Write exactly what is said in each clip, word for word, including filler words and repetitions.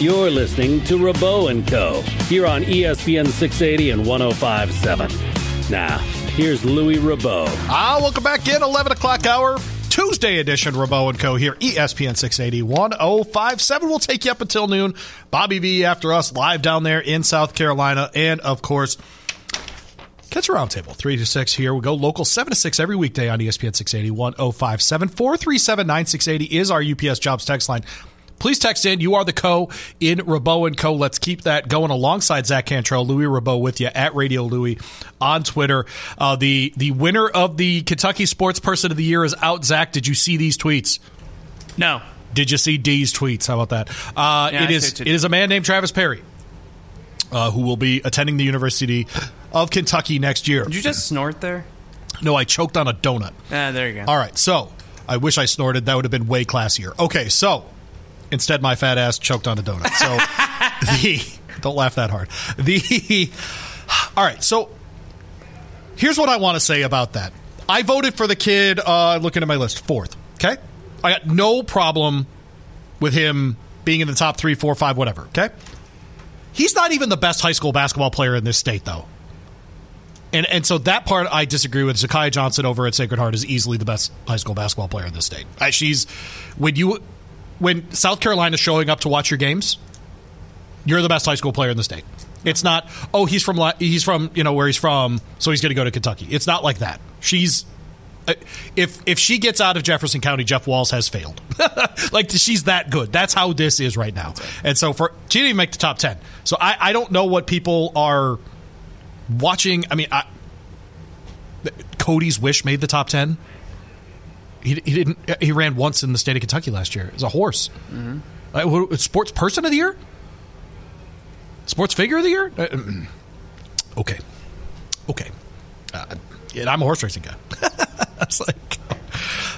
You're listening to Rabeau and Co. here on E S P N six eighty and one oh five point seven. Now, here's Louis Rabeau. Ah, welcome back in, eleven o'clock hour, Tuesday edition, Rabeau and Co. here, E S P N six eighty, one oh five point seven. We'll take you up until noon. Bobby B after us, live down there in South Carolina. And, of course, catch a roundtable, three to six here. We go local seven to six every weekday on E S P N six eighty, one oh five point seven. four three seven, nine six eight zero is our U P S Jobs text line. Please text in. You are the co in Rabeau and Co. Let's keep that going alongside Zach Cantrell, Louis Rabeau with you at Radio Louis on Twitter. Uh, the the winner of the Kentucky Sports Person of the Year is out. Zach, did you see these tweets? No. Did you see D's tweets? How about that? Uh, yeah, it is it is a man named Travis Perry, uh, who will be attending the University of Kentucky next year. Did you just snort there? No, I choked on a donut. Ah, there you go. All right, so I wish I snorted. That would have been way classier. Okay, so. Instead, my fat ass choked on a donut. So, the, don't laugh that hard. The all right. So, here's what I want to say about that. I voted for the kid. Uh, looking at my list, fourth. Okay, I got no problem with him being in the top three, four, five, whatever. Okay, he's not even the best high school basketball player in this state, though. And and so that part I disagree with. Zakiya Johnson over at Sacred Heart is easily the best high school basketball player in this state. I, she's when you. When South Carolina's showing up to watch your games, you're the best high school player in the state. It's not, oh, he's from he's from you know where he's from, so he's going to go to Kentucky. It's not like that. She's if if she gets out of Jefferson County, Jeff Walls has failed. Like she's that good. That's how this is right now. And so for she didn't even make the top ten. So I, I don't know what people are watching. I mean, I, Cody's Wish made the top ten. He he didn't. He ran once in the state of Kentucky last year as a horse. Mm-hmm. Uh, sports person of the year, sports figure of the year. Uh, okay, okay. Uh, and I'm a horse racing guy. I was like,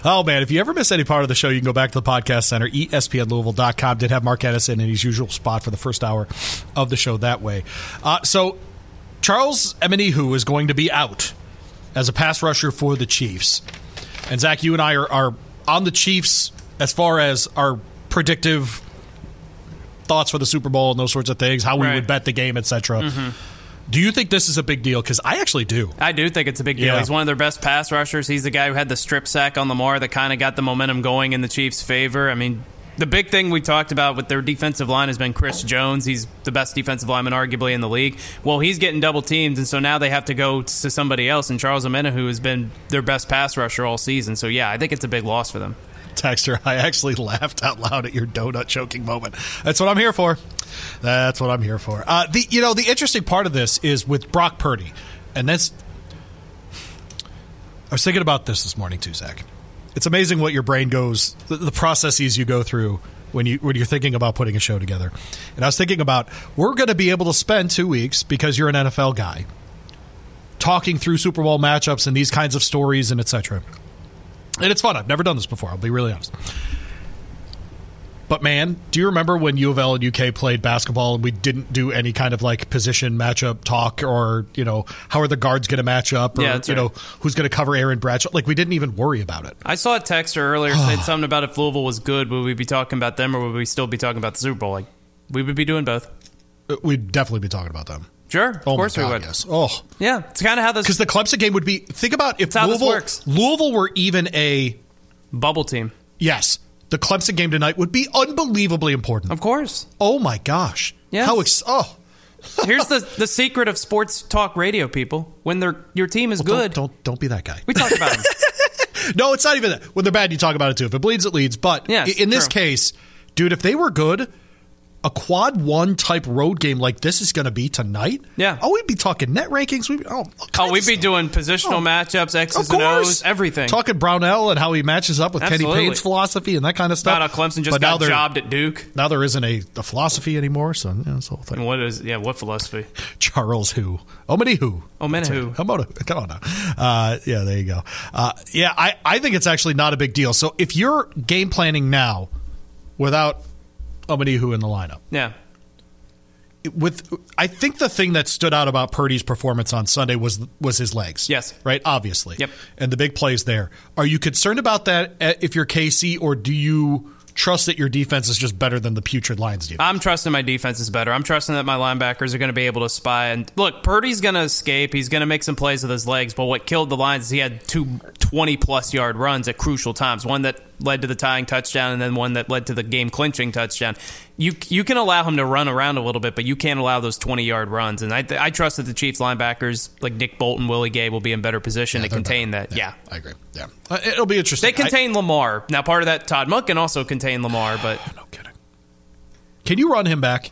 oh man, if you ever miss any part of the show, you can go back to the podcast center. E S P N Louisville dot com did have Mark Edison in his usual spot for the first hour of the show that way. Uh, so Charles Omenihu is going to be out as a pass rusher for the Chiefs. And, Zach, you and I are, are on the Chiefs as far as our predictive thoughts for the Super Bowl and those sorts of things, how we right. would bet the game, et cetera. Mm-hmm. Do you think this is a big deal? Because I actually do. I do think it's a big deal. Yeah. He's one of their best pass rushers. He's the guy who had the strip sack on Lamar that kind of got the momentum going in the Chiefs' favor. I mean, the big thing we talked about with their defensive line has been Chris Jones. He's the best defensive lineman arguably in the league. Well, he's getting double teamed, and so now they have to go to somebody else, and Charles Omenihu has been their best pass rusher all season. So, yeah, I think it's a big loss for them. Texter, I actually laughed out loud at your donut choking moment. That's what I'm here for. That's what I'm here for. Uh, the you know, the interesting part of this is with Brock Purdy, and that's – I was thinking about this this morning too, Zach. It's amazing what your brain goes, the processes you go through when, you, when you're thinking about putting a show together. And I was thinking about, we're going to be able to spend two weeks, because you're an N F L guy, talking through Super Bowl matchups and these kinds of stories and et cetera. And it's fun. I've never done this before. I'll be really honest. But, man, do you remember when U of L and U K played basketball and we didn't do any kind of, like, position matchup talk or, you know, how are the guards going to match up or, yeah, you right. know, who's going to cover Aaron Bradshaw? Like, we didn't even worry about it. I saw a texter earlier saying something about if Louisville was good, would we be talking about them or would we still be talking about the Super Bowl? Like, we would be doing both. We'd definitely be talking about them. Sure. Of oh course God, we would. Yes. Oh. Yeah. It's kind of how this... Because the Clemson game would be... Think about if Louisville, Louisville were even a... Bubble team. Yes. the Clemson game tonight would be unbelievably important. Of course. Oh, my gosh. Yes. How ex- oh. Here's the, the secret of sports talk radio, people. When they're, your team is well, good. Don't, don't don't be that guy. We talk about them. No, it's not even that. When they're bad, you talk about it, too. If it bleeds, it leads. But yes, in this true. case, dude, if they were good, a quad one type road game like this is going to be tonight? Yeah. Oh, we'd be talking net rankings. We'd be, oh, oh, we'd be doing positional oh. matchups, X's and O's, everything. Talking Brownell and how he matches up with Absolutely. Kenny Payne's philosophy and that kind of stuff. About how Clemson just but got jobbed at Duke. Now there isn't a, a philosophy anymore, so yeah, that's the whole thing. And what is, yeah, what philosophy? Charles who? Omenihu. Omenihu. How about it? Come on now. Uh, yeah, there you go. Uh, yeah, I, I think it's actually not a big deal. So if you're game planning now without Omenihu in the lineup. Yeah. With, I think the thing that stood out about Purdy's performance on Sunday was was his legs. Yes. Right? Obviously. Yep. And the big plays there. Are you concerned about that if you're K C, or do you trust that your defense is just better than the putrid Lions defense? I'm trusting my defense is better. I'm trusting that my linebackers are going to be able to spy. And look, Purdy's going to escape. He's going to make some plays with his legs. But what killed the Lions is he had two twenty-plus yard runs at crucial times, one that led to the tying touchdown and then one that led to the game-clinching touchdown. You you can allow him to run around a little bit, but you can't allow those twenty-yard runs. And I I trust that the Chiefs linebackers, like Nick Bolton, Willie Gay, will be in better position yeah, to contain better. that. Yeah, yeah, I agree. Yeah, uh, it'll be interesting. They contain I, Lamar. Now, part of that, Todd Monken also contain Lamar, but... No kidding. Can you run him back?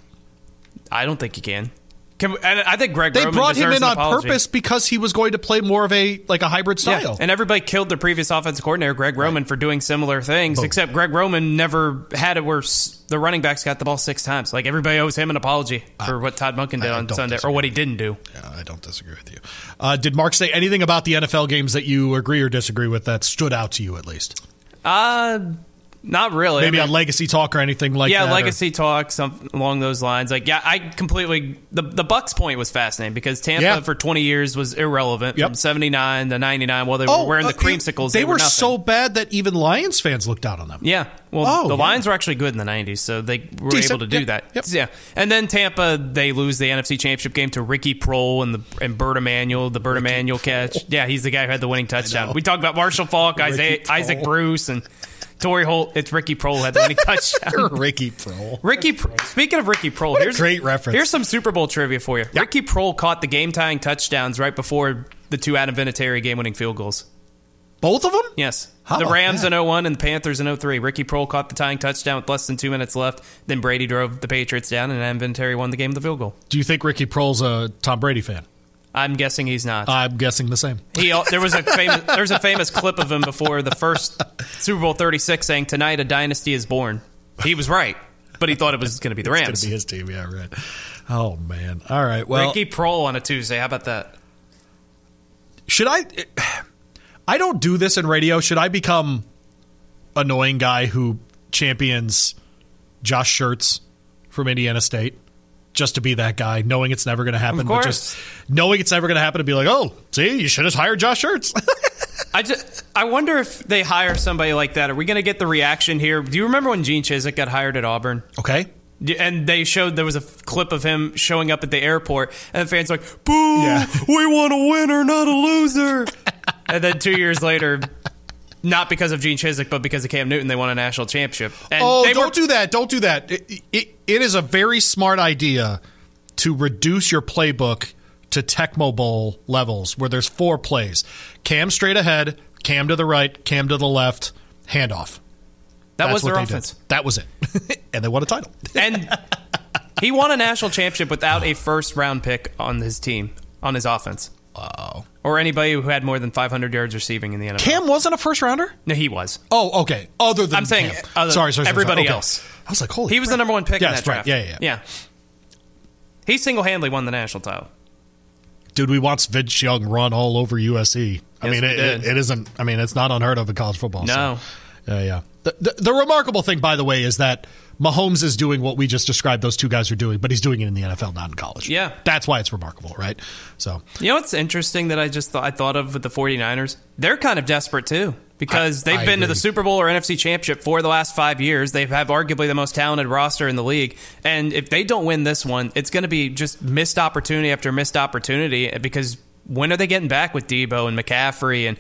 I don't think you can. Can we, and I think Greg Roman deserves an apology. They brought him in on apology. purpose because he was going to play more of a like a hybrid style. Yeah. And everybody killed their previous offensive coordinator, Greg Roman, right. for doing similar things, Boom. except Greg Roman never had it where the running backs got the ball six times. Like, everybody owes him an apology uh, for what Todd Monken did I, I on Sunday, disagree. or what he didn't do. Yeah, I don't disagree with you. Uh, did Mark say anything about the N F L games that you agree or disagree with that stood out to you at least? Uh... Not really. Maybe I mean, on Legacy Talk or anything like yeah, that. Yeah, Legacy or... Talk, something along those lines. Like, yeah, I completely... The, the Bucks point was fascinating because Tampa yeah. for twenty years was irrelevant. Yep. From seventy-nine to ninety-nine while they oh, were wearing the creamsicles, they, they were, were so bad that even Lions fans looked down on them. Yeah. Well, oh, the yeah. Lions were actually good in the nineties, so they were Decent. able to do yep. that. Yep. Yeah. And then Tampa, they lose the N F C Championship game to Ricky Proehl and, the, and Bert Emanuel, the Bert Ricky Emanuel catch. Prohl. Yeah, he's the guy who had the winning touchdown. We talked about Marshall Faulk, Isaiah, Isaac Bruce, and... Torrey Holt, it's Ricky Proehl had the winning touchdown. Ricky Proehl. Ricky Proehl. Speaking of Ricky Proehl, here's great reference. Here's some Super Bowl trivia for you. Yep. Ricky Proehl caught the game-tying touchdowns right before the two Adam Vinatieri game-winning field goals. Both of them? Yes. How the Rams that? in oh one and the Panthers in oh three. Ricky Proehl caught the tying touchdown with less than two minutes left. Then Brady drove the Patriots down, and Adam Vinatieri won the game with the field goal. Do you think Ricky Prohl's a Tom Brady fan? I'm guessing he's not. I'm guessing the same. He there was a famous there was a famous clip of him before the first Super Bowl thirty-six saying, "Tonight a dynasty is born." He was right, but he thought it was going to be the Rams. It's going to be his team, yeah, right. Oh man, all right. Well, Ricky Proehl on a Tuesday. How about that? Should I? I don't do this in radio. Should I become annoying guy who champions Josh Schertz from Indiana State? Just to be that guy, knowing it's never going to happen, but just knowing it's never going to happen to be like, oh, see, you should have hired Josh Schertz. I just, I wonder if they hire somebody like that. Are we going to get the reaction here? Do you remember when Gene Chizik got hired at Auburn? Okay. And they showed, there was a clip of him showing up at the airport, and the fans were like, boo, yeah. we want a winner, not a loser. And then two years later... Not because of Gene Chizik, but because of Cam Newton, they won a national championship. And oh, they don't were- do that. Don't do that. It, it, it is a very smart idea to reduce your playbook to Tecmo Bowl levels where there's four plays. Cam straight ahead, Cam to the right, Cam to the left, handoff. That That's was their offense. Did. That was it. And they won a title. And he won a national championship without a first-round pick on his team, on his offense. Wow. Or anybody who had more than five hundred yards receiving in the N F L. Cam wasn't a first-rounder? No, he was. Oh, okay. Other than I'm saying Cam. Other, sorry, sorry, everybody sorry. Okay. else. I was like, holy He was crap. the number one pick yes, in that draft. Right. Yeah, yeah, yeah. Yeah. He single-handedly won the national title. Dude, we watched Vince Young run all over U S C. I yes, mean, it, it, it isn't, I mean, it's not unheard of in college football. No. So. Yeah, yeah. The, the, the remarkable thing, by the way, is that Mahomes is doing what we just described those two guys are doing, but he's doing it in the N F L, not in college. Yeah. That's why it's remarkable, right? So, you know what's interesting that I just thought, I thought of with the 49ers? They're kind of desperate, too, because I, they've I been agree. to the Super Bowl or N F C Championship for the last five years. They have arguably the most talented roster in the league, and if they don't win this one, it's going to be just missed opportunity after missed opportunity, because when are they getting back with Debo and McCaffrey and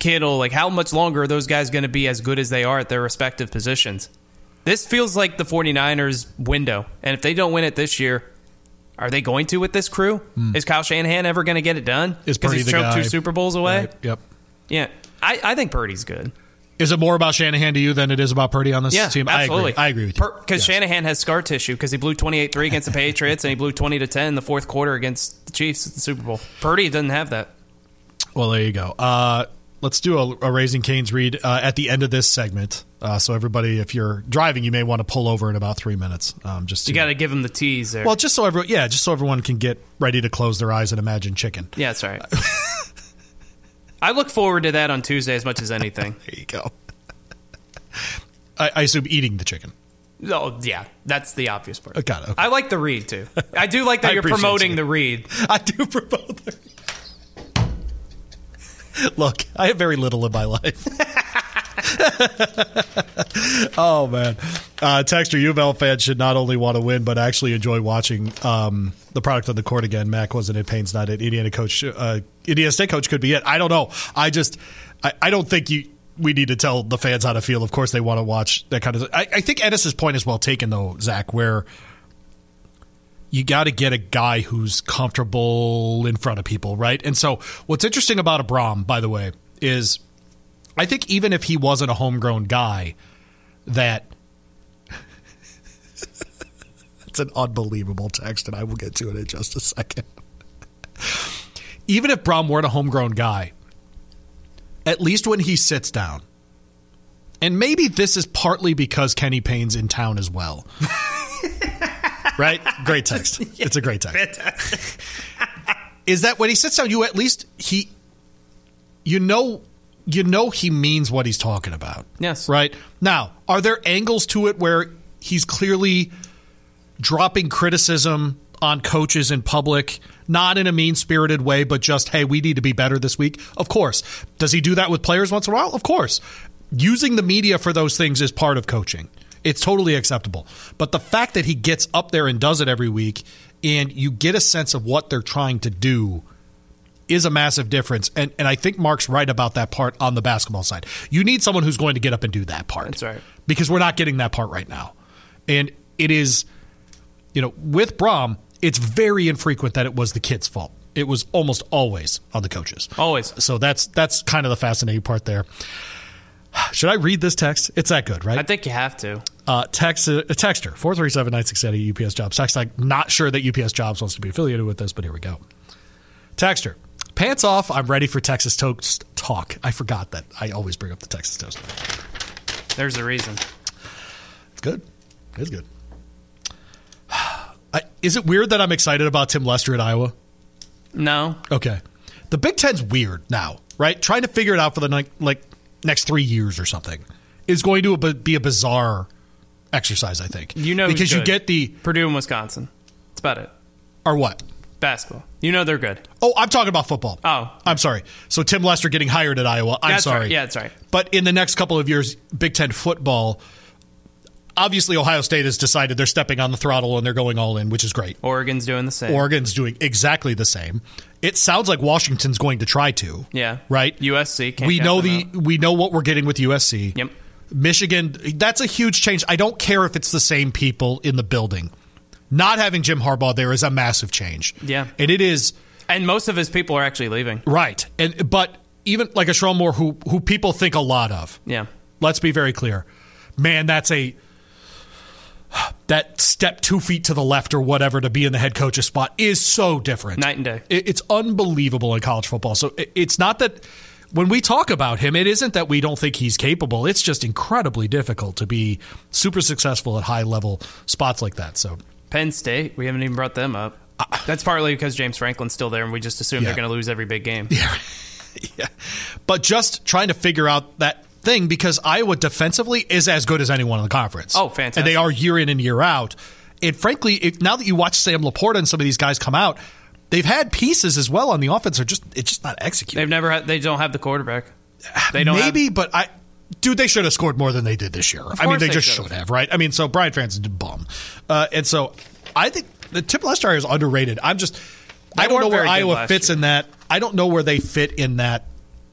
Kittle, like how much longer are those guys going to be as good as they are at their respective positions? This feels like the 49ers window. And if they don't win it this year, are they going to with this crew? Mm. Is Kyle Shanahan ever going to get it done? Is Purdy he's the guy? Two Super Bowls away? Right. Yep. Yeah. I, I think Purdy's good. Is it more about Shanahan to you than it is about Purdy on this yeah, team? Absolutely. I agree, I agree with you. Because yes. Shanahan has scar tissue because he blew twenty-eight three against the Patriots and he blew twenty to ten in the fourth quarter against the Chiefs at the Super Bowl. Purdy doesn't have that. Well, there you go. Uh, let's do a, a Raising Cane's read uh, at the end of this segment. Uh, so everybody, if you're driving, you may want to pull over in about three minutes. Um, just to, you got to give them the tease there. Well, just so everyone, yeah, just so everyone can get ready to close their eyes and imagine chicken. Yeah, that's right. I look forward to that on Tuesday as much as anything. There you go. I, I assume eating the chicken. Oh, yeah. That's the obvious part. Oh, got it. Okay. I like the read, too. I do like that you're promoting you. the read. I do promote the read. Look, I have very little in my life. Oh, man. Uh, Texter, U of L fans should not only want to win, but actually enjoy watching um, the product on the court again. Mac wasn't it. Payne's not it. Indiana coach, uh, Indiana State coach could be it. I don't know. I just, I, I don't think you. we need to tell the fans how to feel. Of course, they want to watch that kind of. I, I think Ennis's point is well taken, though, Zach, where you got to get a guy who's comfortable in front of people, right? And so what's interesting about Abram, by the way, is I think even if he wasn't a homegrown guy, that that's an unbelievable text, and I will get to it in just a second. Even if Brom weren't a homegrown guy, at least when he sits down, and maybe this is partly because Kenny Payne's in town as well. Right? Great text. Just, yeah, it's a great text. Fantastic. Is that when he sits down, you at least he, you know. You know he means what he's talking about. Yes. Right? Now, are there angles to it where he's clearly dropping criticism on coaches in public, not in a mean-spirited way, but just, hey, we need to be better this week? Of course. Does he do that with players once in a while? Of course. Using the media for those things is part of coaching. It's totally acceptable. But the fact that he gets up there and does it every week, and you get a sense of what they're trying to do is a massive difference, and and I think Mark's right about that part on the basketball side. You need someone who's going to get up and do that part. That's right. Because we're not getting that part right now. And it is, you know, with Brom, it's very infrequent that it was the kid's fault. It was almost always on the coaches. Always. So that's that's kind of the fascinating part there. Should I read this text? It's that good, right? I think you have to. Uh, text uh, Texter, four three seven nine six eight U P S Jobs. Text, like, not sure that U P S Jobs wants to be affiliated with this, but here we go. Texter. Pants off, I'm ready for Texas Toast Talk. I forgot that. I always bring up the Texas Toast. There's a reason. It's good. It is good. I, is it weird that I'm excited about Tim Lester at Iowa? No. Okay. The Big Ten's weird now, right? Trying to figure it out for the ne- like next three years or something is going to be a bizarre exercise, I think. You know Because you get the... Purdue and Wisconsin. That's about it. Or what? Basketball. You know they're good. Oh, I'm talking about football. Oh. I'm sorry. So Tim Lester getting hired at Iowa. I'm that's sorry. Right. Yeah, that's right. But in the next couple of years, Big Ten football, obviously Ohio State has decided they're stepping on the throttle and they're going all in, which is great. Oregon's doing the same. Oregon's doing exactly the same. It sounds like Washington's going to try to. Yeah. Right? U S C. Can't we know the out. We know what we're getting with U S C. Yep. Michigan, that's a huge change. I don't care if it's the same people in the building. Not having Jim Harbaugh there is a massive change. Yeah. And it is. And most of his people are actually leaving. Right. And But even like a Shawn Moore, who, who people think a lot of. Yeah. Let's be very clear. Man, that's a, that step two feet to the left or whatever to be in the head coach's spot is so different. Night and day. It, it's unbelievable in college football. So it, it's not that when we talk about him, it isn't that we don't think he's capable. It's just incredibly difficult to be super successful at high level spots like that. So. Penn State, we haven't even brought them up. That's partly because James Franklin's still there, and we just assume yeah. they're going to lose every big game. Yeah. yeah, But just trying to figure out that thing, because Iowa defensively is as good as anyone in the conference. Oh, fantastic. And they are year in and year out. And frankly, if, now that you watch Sam Laporta and some of these guys come out, they've had pieces as well on the offense. They're just, it's just not executed. They've never had, they don't have the quarterback. They don't Maybe, have- but I... Dude, they should have scored more than they did this year. I mean, they, they just should have. should have, right? I mean, so Brian Francis did bum. Uh, and so I think the Tim Lester is underrated. I'm just, they I don't know where Iowa fits year. in that. I don't know where they fit in that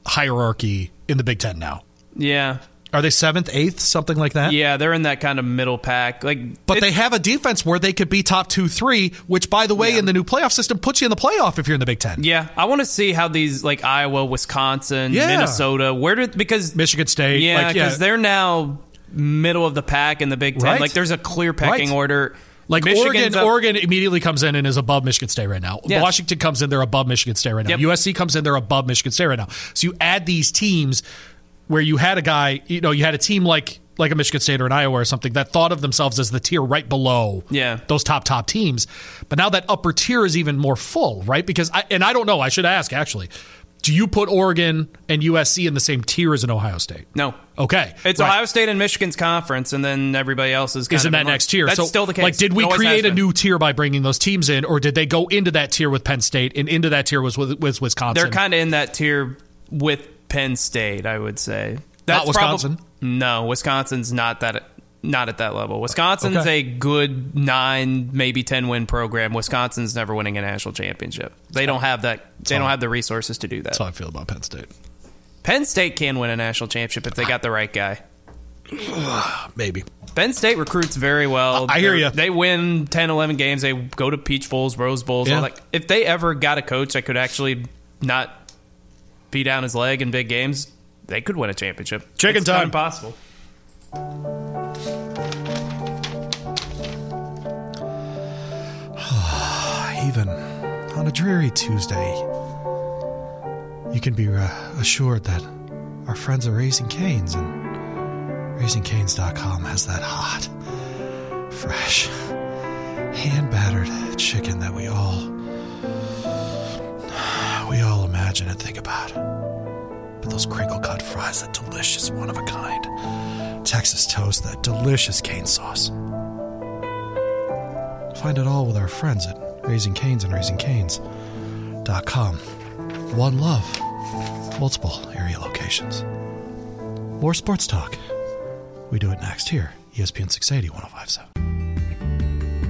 hierarchy in the Big Ten now. Yeah. Are they seventh, eighth, something like that? Yeah, they're in that kind of middle pack. Like, But it, they have a defense where they could be top two, three, which, by the way, yeah. in the new playoff system, puts you in the playoff if you're in the Big Ten. Yeah, I want to see how these, like Iowa, Wisconsin, yeah. Minnesota, where do because Michigan State. Yeah, because like, yeah. they're now middle of the pack in the Big Ten. Right. Like, there's a clear pecking right. order. Like, Michigan's Oregon up. Oregon immediately comes in and is above Michigan State right now. Yes. Washington comes in, they're above Michigan State right now. Yep. U S C comes in, they're above Michigan State right now. So you add these teams where you had a guy, you know, you had a team like like a Michigan State or an Iowa or something that thought of themselves as the tier right below yeah. those top, top teams. But now that upper tier is even more full, right? Because, I, and I don't know, I should ask, actually, do you put Oregon and U S C in the same tier as an Ohio State? No. Okay. It's right. Ohio State and Michigan's conference, and then everybody else is kind Isn't of that next tier. That's so, still the case. Like, did we create a new tier by bringing those teams in, or did they go into that tier with Penn State and into that tier with, with, with Wisconsin? They're kind of in that tier with Penn State, I would say. That's not Wisconsin? Prob- no, Wisconsin's not that not at that level. Wisconsin's okay. a good nine, maybe ten win program. Wisconsin's never winning a national championship. They don't have that. That's they don't I, have the resources to do that. That's how I feel about Penn State. Penn State can win a national championship if they got the right guy. Maybe. Penn State recruits very well. I hear you. They win ten, eleven games. They go to Peach Bowls, Rose Bowls. Yeah. All that. If they ever got a coach that could actually not pee down his leg in big games, they could win a championship. Chicken it's time. Impossible. Even on a dreary Tuesday, you can be uh, assured that our friends at Raising Cane's and Raising Cane's dot com has that hot, fresh, hand-battered chicken that we all we all imagine and think about. But those crinkle-cut fries, that delicious one-of-a-kind Texas toast, that delicious cane sauce. Find it all with our friends at Raising Cane's and Raising Cane's dot com. One love. Multiple area locations. More sports talk. We do it next here. E S P N six eighty, one oh five point seven.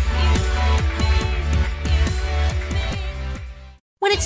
When it's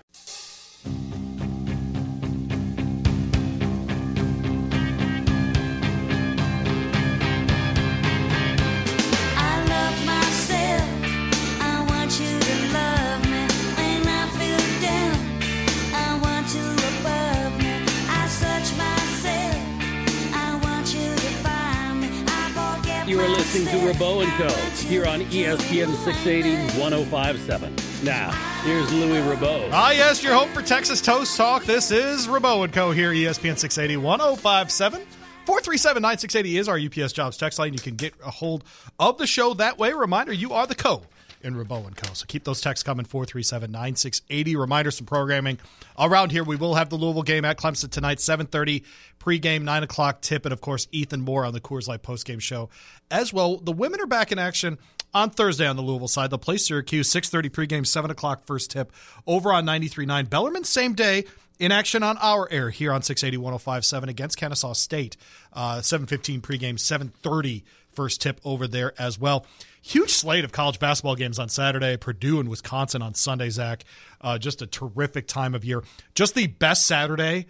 Rebo and Co. here on E S P N six eighty, one oh five point seven. Now, here's Louis Rebo. Ah, yes, your home for Texas Toast Talk. This is Rebo and Co. here, E S P N six eighty, one oh five point seven. four three seven, nine six eight zero is our U P S Jobs text line. You can get a hold of the show that way. Reminder, you are the co in Rebo and Co. So keep those texts coming, four three seven, nine six eight zero. Reminder, some programming around here. We will have the Louisville game at Clemson tonight, seven thirty pregame, nine o'clock tip, and, of course, Ethan Moore on the Coors Light postgame show as well. The women are back in action on Thursday on the Louisville side. They'll play Syracuse, six thirty pregame, seven o'clock first tip over on ninety-three point nine. Bellarmine, same day, in action on our air here on six eighty, one oh five point seven against Kennesaw State, uh, seven fifteen pregame, seven thirty first tip over there as well. Huge slate of college basketball games on Saturday, Purdue and Wisconsin on Sunday, Zach. Uh, just a terrific time of year. Just the best Saturday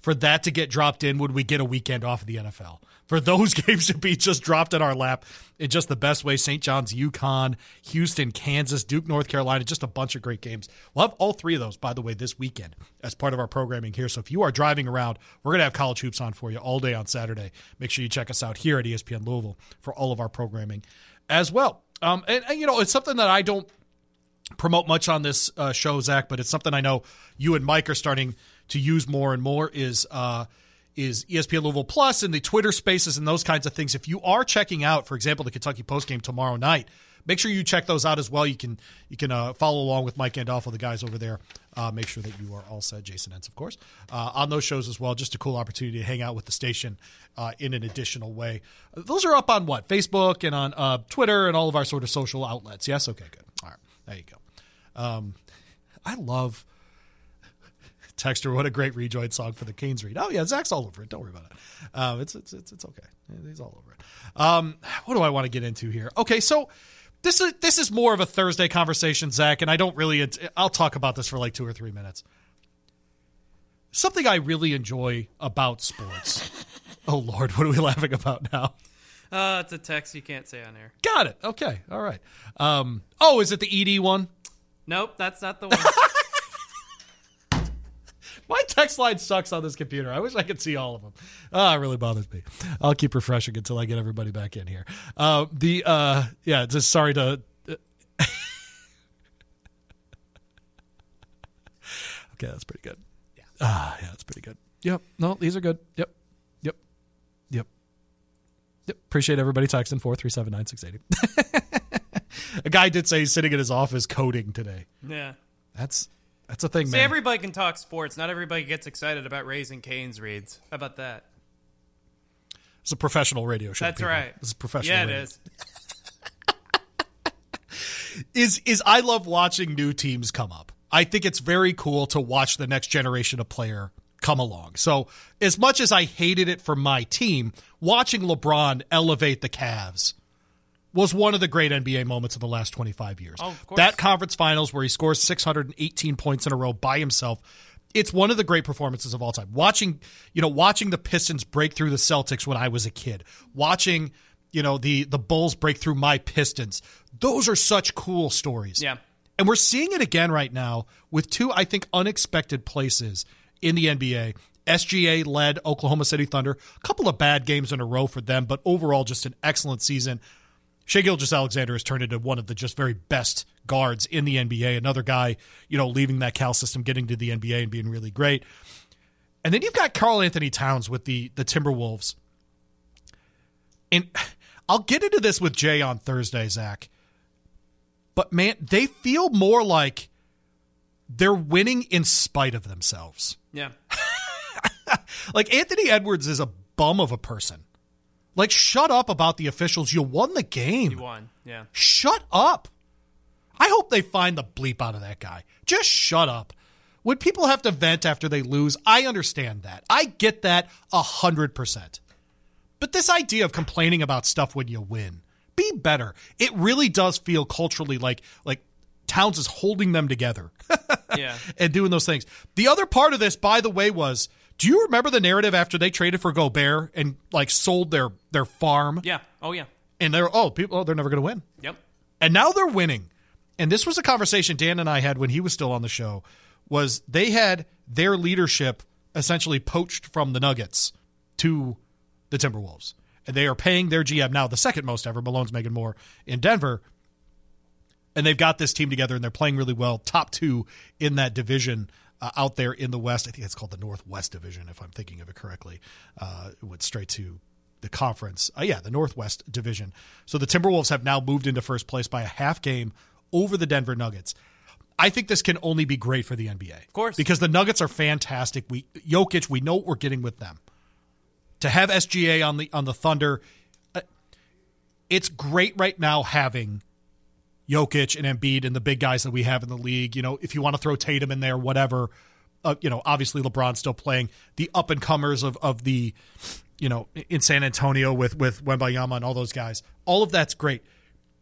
for that to get dropped in would we get a weekend off of the N F L. For those games to be just dropped in our lap in just the best way. Saint John's, UConn, Houston, Kansas, Duke, North Carolina, just a bunch of great games. We'll have all three of those, by the way, this weekend as part of our programming here. So if you are driving around, we're going to have College Hoops on for you all day on Saturday. Make sure you check us out here at E S P N Louisville for all of our programming as well. Um, and, and, you know, it's something that I don't promote much on this uh, show, Zach, but it's something I know you and Mike are starting to use more and more is uh, – is E S P N Louisville Plus and the Twitter Spaces and those kinds of things. If you are checking out, for example, the Kentucky postgame tomorrow night, make sure you check those out as well. You can you can uh, follow along with Mike Gandolfo, the guys over there. Uh, make sure that you are all set. Jason Entz, of course, uh, on those shows as well. Just a cool opportunity to hang out with the station uh, in an additional way. Those are up on what? Facebook and on uh, Twitter and all of our sort of social outlets. Yes? Okay, good. All right. There you go. Um, I love Texter. What a great rejoin song for the Canes read. Oh, yeah. Zach's all over it. Don't worry about it. Uh, it's, it's, it's, it's okay. He's all over it. Um, what do I want to get into here? Okay, so... This is this is more of a Thursday conversation, Zach, and I don't really – I'll talk about this for like two or three minutes. Something I really enjoy about sports. Oh, Lord, what are we laughing about now? Uh, it's a text you can't say on air. Got it. Okay. All right. Um, oh, is it the E D one? Nope, that's not the one. My text line sucks on this computer. I wish I could see all of them. Oh, it really bothers me. I'll keep refreshing until I get everybody back in here. Uh, the uh, yeah, just sorry to. Uh, okay, that's pretty good. Yeah, ah, yeah, that's pretty good. Yep. No, these are good. Yep. Yep. Yep. Yep. Appreciate everybody texting four three seven nine six eighty. A guy did say he's sitting in his office coding today. Yeah, that's. That's a thing, See, man. See, everybody can talk sports. Not everybody gets excited about Raising Cane's reads. How about that? It's a professional radio show. That's people. Right. This is professional Yeah, it radio. Is. is. Is I love watching new teams come up. I think it's very cool to watch the next generation of player come along. So as much as I hated it for my team, watching LeBron elevate the Cavs was one of the great N B A moments of the last twenty-five years. Oh, of course. That conference finals where he scores six hundred eighteen points in a row by himself, it's one of the great performances of all time. Watching, you know, watching the Pistons break through the Celtics when I was a kid, watching, you know, the the Bulls break through my Pistons. Those are such cool stories. Yeah. And we're seeing it again right now with two, I think, unexpected places in the N B A. S G A led Oklahoma City Thunder. A couple of bad games in a row for them, but overall just an excellent season. Shai Gilgeous-Alexander has turned into one of the just very best guards in the N B A. Another guy, you know, leaving that Cal system, getting to the N B A and being really great. And then you've got Karl Anthony Towns with the, the Timberwolves. And I'll get into this with Jay on Thursday, Zach. But, man, they feel more like they're winning in spite of themselves. Yeah. Like, Anthony Edwards is a bum of a person. Like, shut up about the officials. You won the game. You won, yeah. Shut up. I hope they find the bleep out of that guy. Just shut up. When people have to vent after they lose, I understand that. I get that one hundred percent. But this idea of complaining about stuff when you win, be better. It really does feel culturally like like Towns is holding them together. Yeah. And doing those things. The other part of this, by the way, was... Do you remember the narrative after they traded for Gobert and like sold their, their farm? Yeah. Oh yeah. And they're oh people oh, they're never going to win. Yep. And now they're winning. And this was a conversation Dan and I had when he was still on the show. Was they had their leadership essentially poached from the Nuggets to the Timberwolves, and they are paying their G M now the second most ever. Malone's making more in Denver, and they've got this team together and they're playing really well. Top two in that division. Uh, out there in the West. I think it's called the Northwest Division, if I'm thinking of it correctly. Uh, it went straight to the conference. Uh, yeah, the Northwest Division. So the Timberwolves have now moved into first place by a half game over the Denver Nuggets. I think this can only be great for the N B A. Of course. Because the Nuggets are fantastic. We Jokic, we know what we're getting with them. To have S G A on the, on the Thunder, uh, it's great right now having Jokic and Embiid and the big guys that we have in the league. You know, if you want to throw Tatum in there, whatever, uh, you know, obviously LeBron's still playing the up and comers of, of the, you know, in San Antonio with, with Wembayama and all those guys, all of that's great,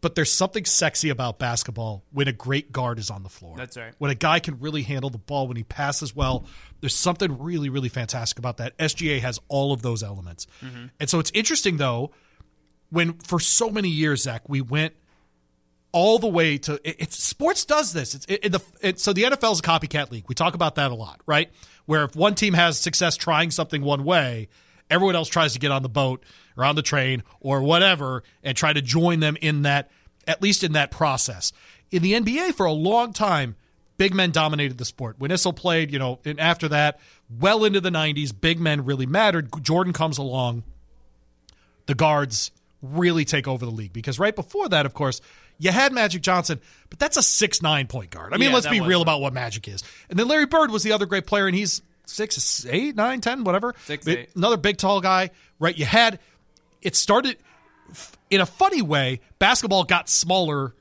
but there's something sexy about basketball when a great guard is on the floor. That's right. When a guy can really handle the ball, when he passes well, there's something really, really fantastic about that. S G A has all of those elements. Mm-hmm. And so it's interesting though, when for so many years, Zach, we went all the way to it, it's sports does this. It's it, it, the it, so the N F L is a copycat league. We talk about that a lot, right? Where if one team has success trying something one way, everyone else tries to get on the boat or on the train or whatever and try to join them in that, at least in that process. In the N B A for a long time, big men dominated the sport. When Issel played, you know, and after that, well into the nineties, big men really mattered. Jordan comes along. The guards really take over the league, because right before that, of course, you had Magic Johnson, but that's a six nine point guard. I mean, yeah, let's be real it. about what Magic is. And then Larry Bird was the other great player, and he's six eight, nine ten, whatever. six eight Another big, tall guy. Right, you had – it started – in a funny way, basketball got smaller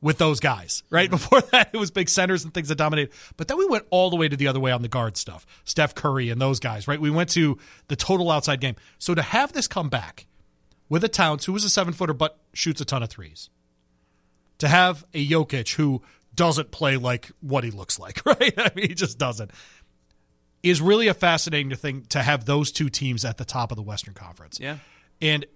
with those guys, right? Mm-hmm. Before that, it was big centers and things that dominated. But then we went all the way to the other way on the guard stuff, Steph Curry and those guys, right? We went to the total outside game. So to have this come back with a Towns, who is a seven-footer but shoots a ton of threes, to have a Jokic who doesn't play like what he looks like, right? I mean, he just doesn't. Is really a fascinating thing to have those two teams at the top of the Western Conference. Yeah. And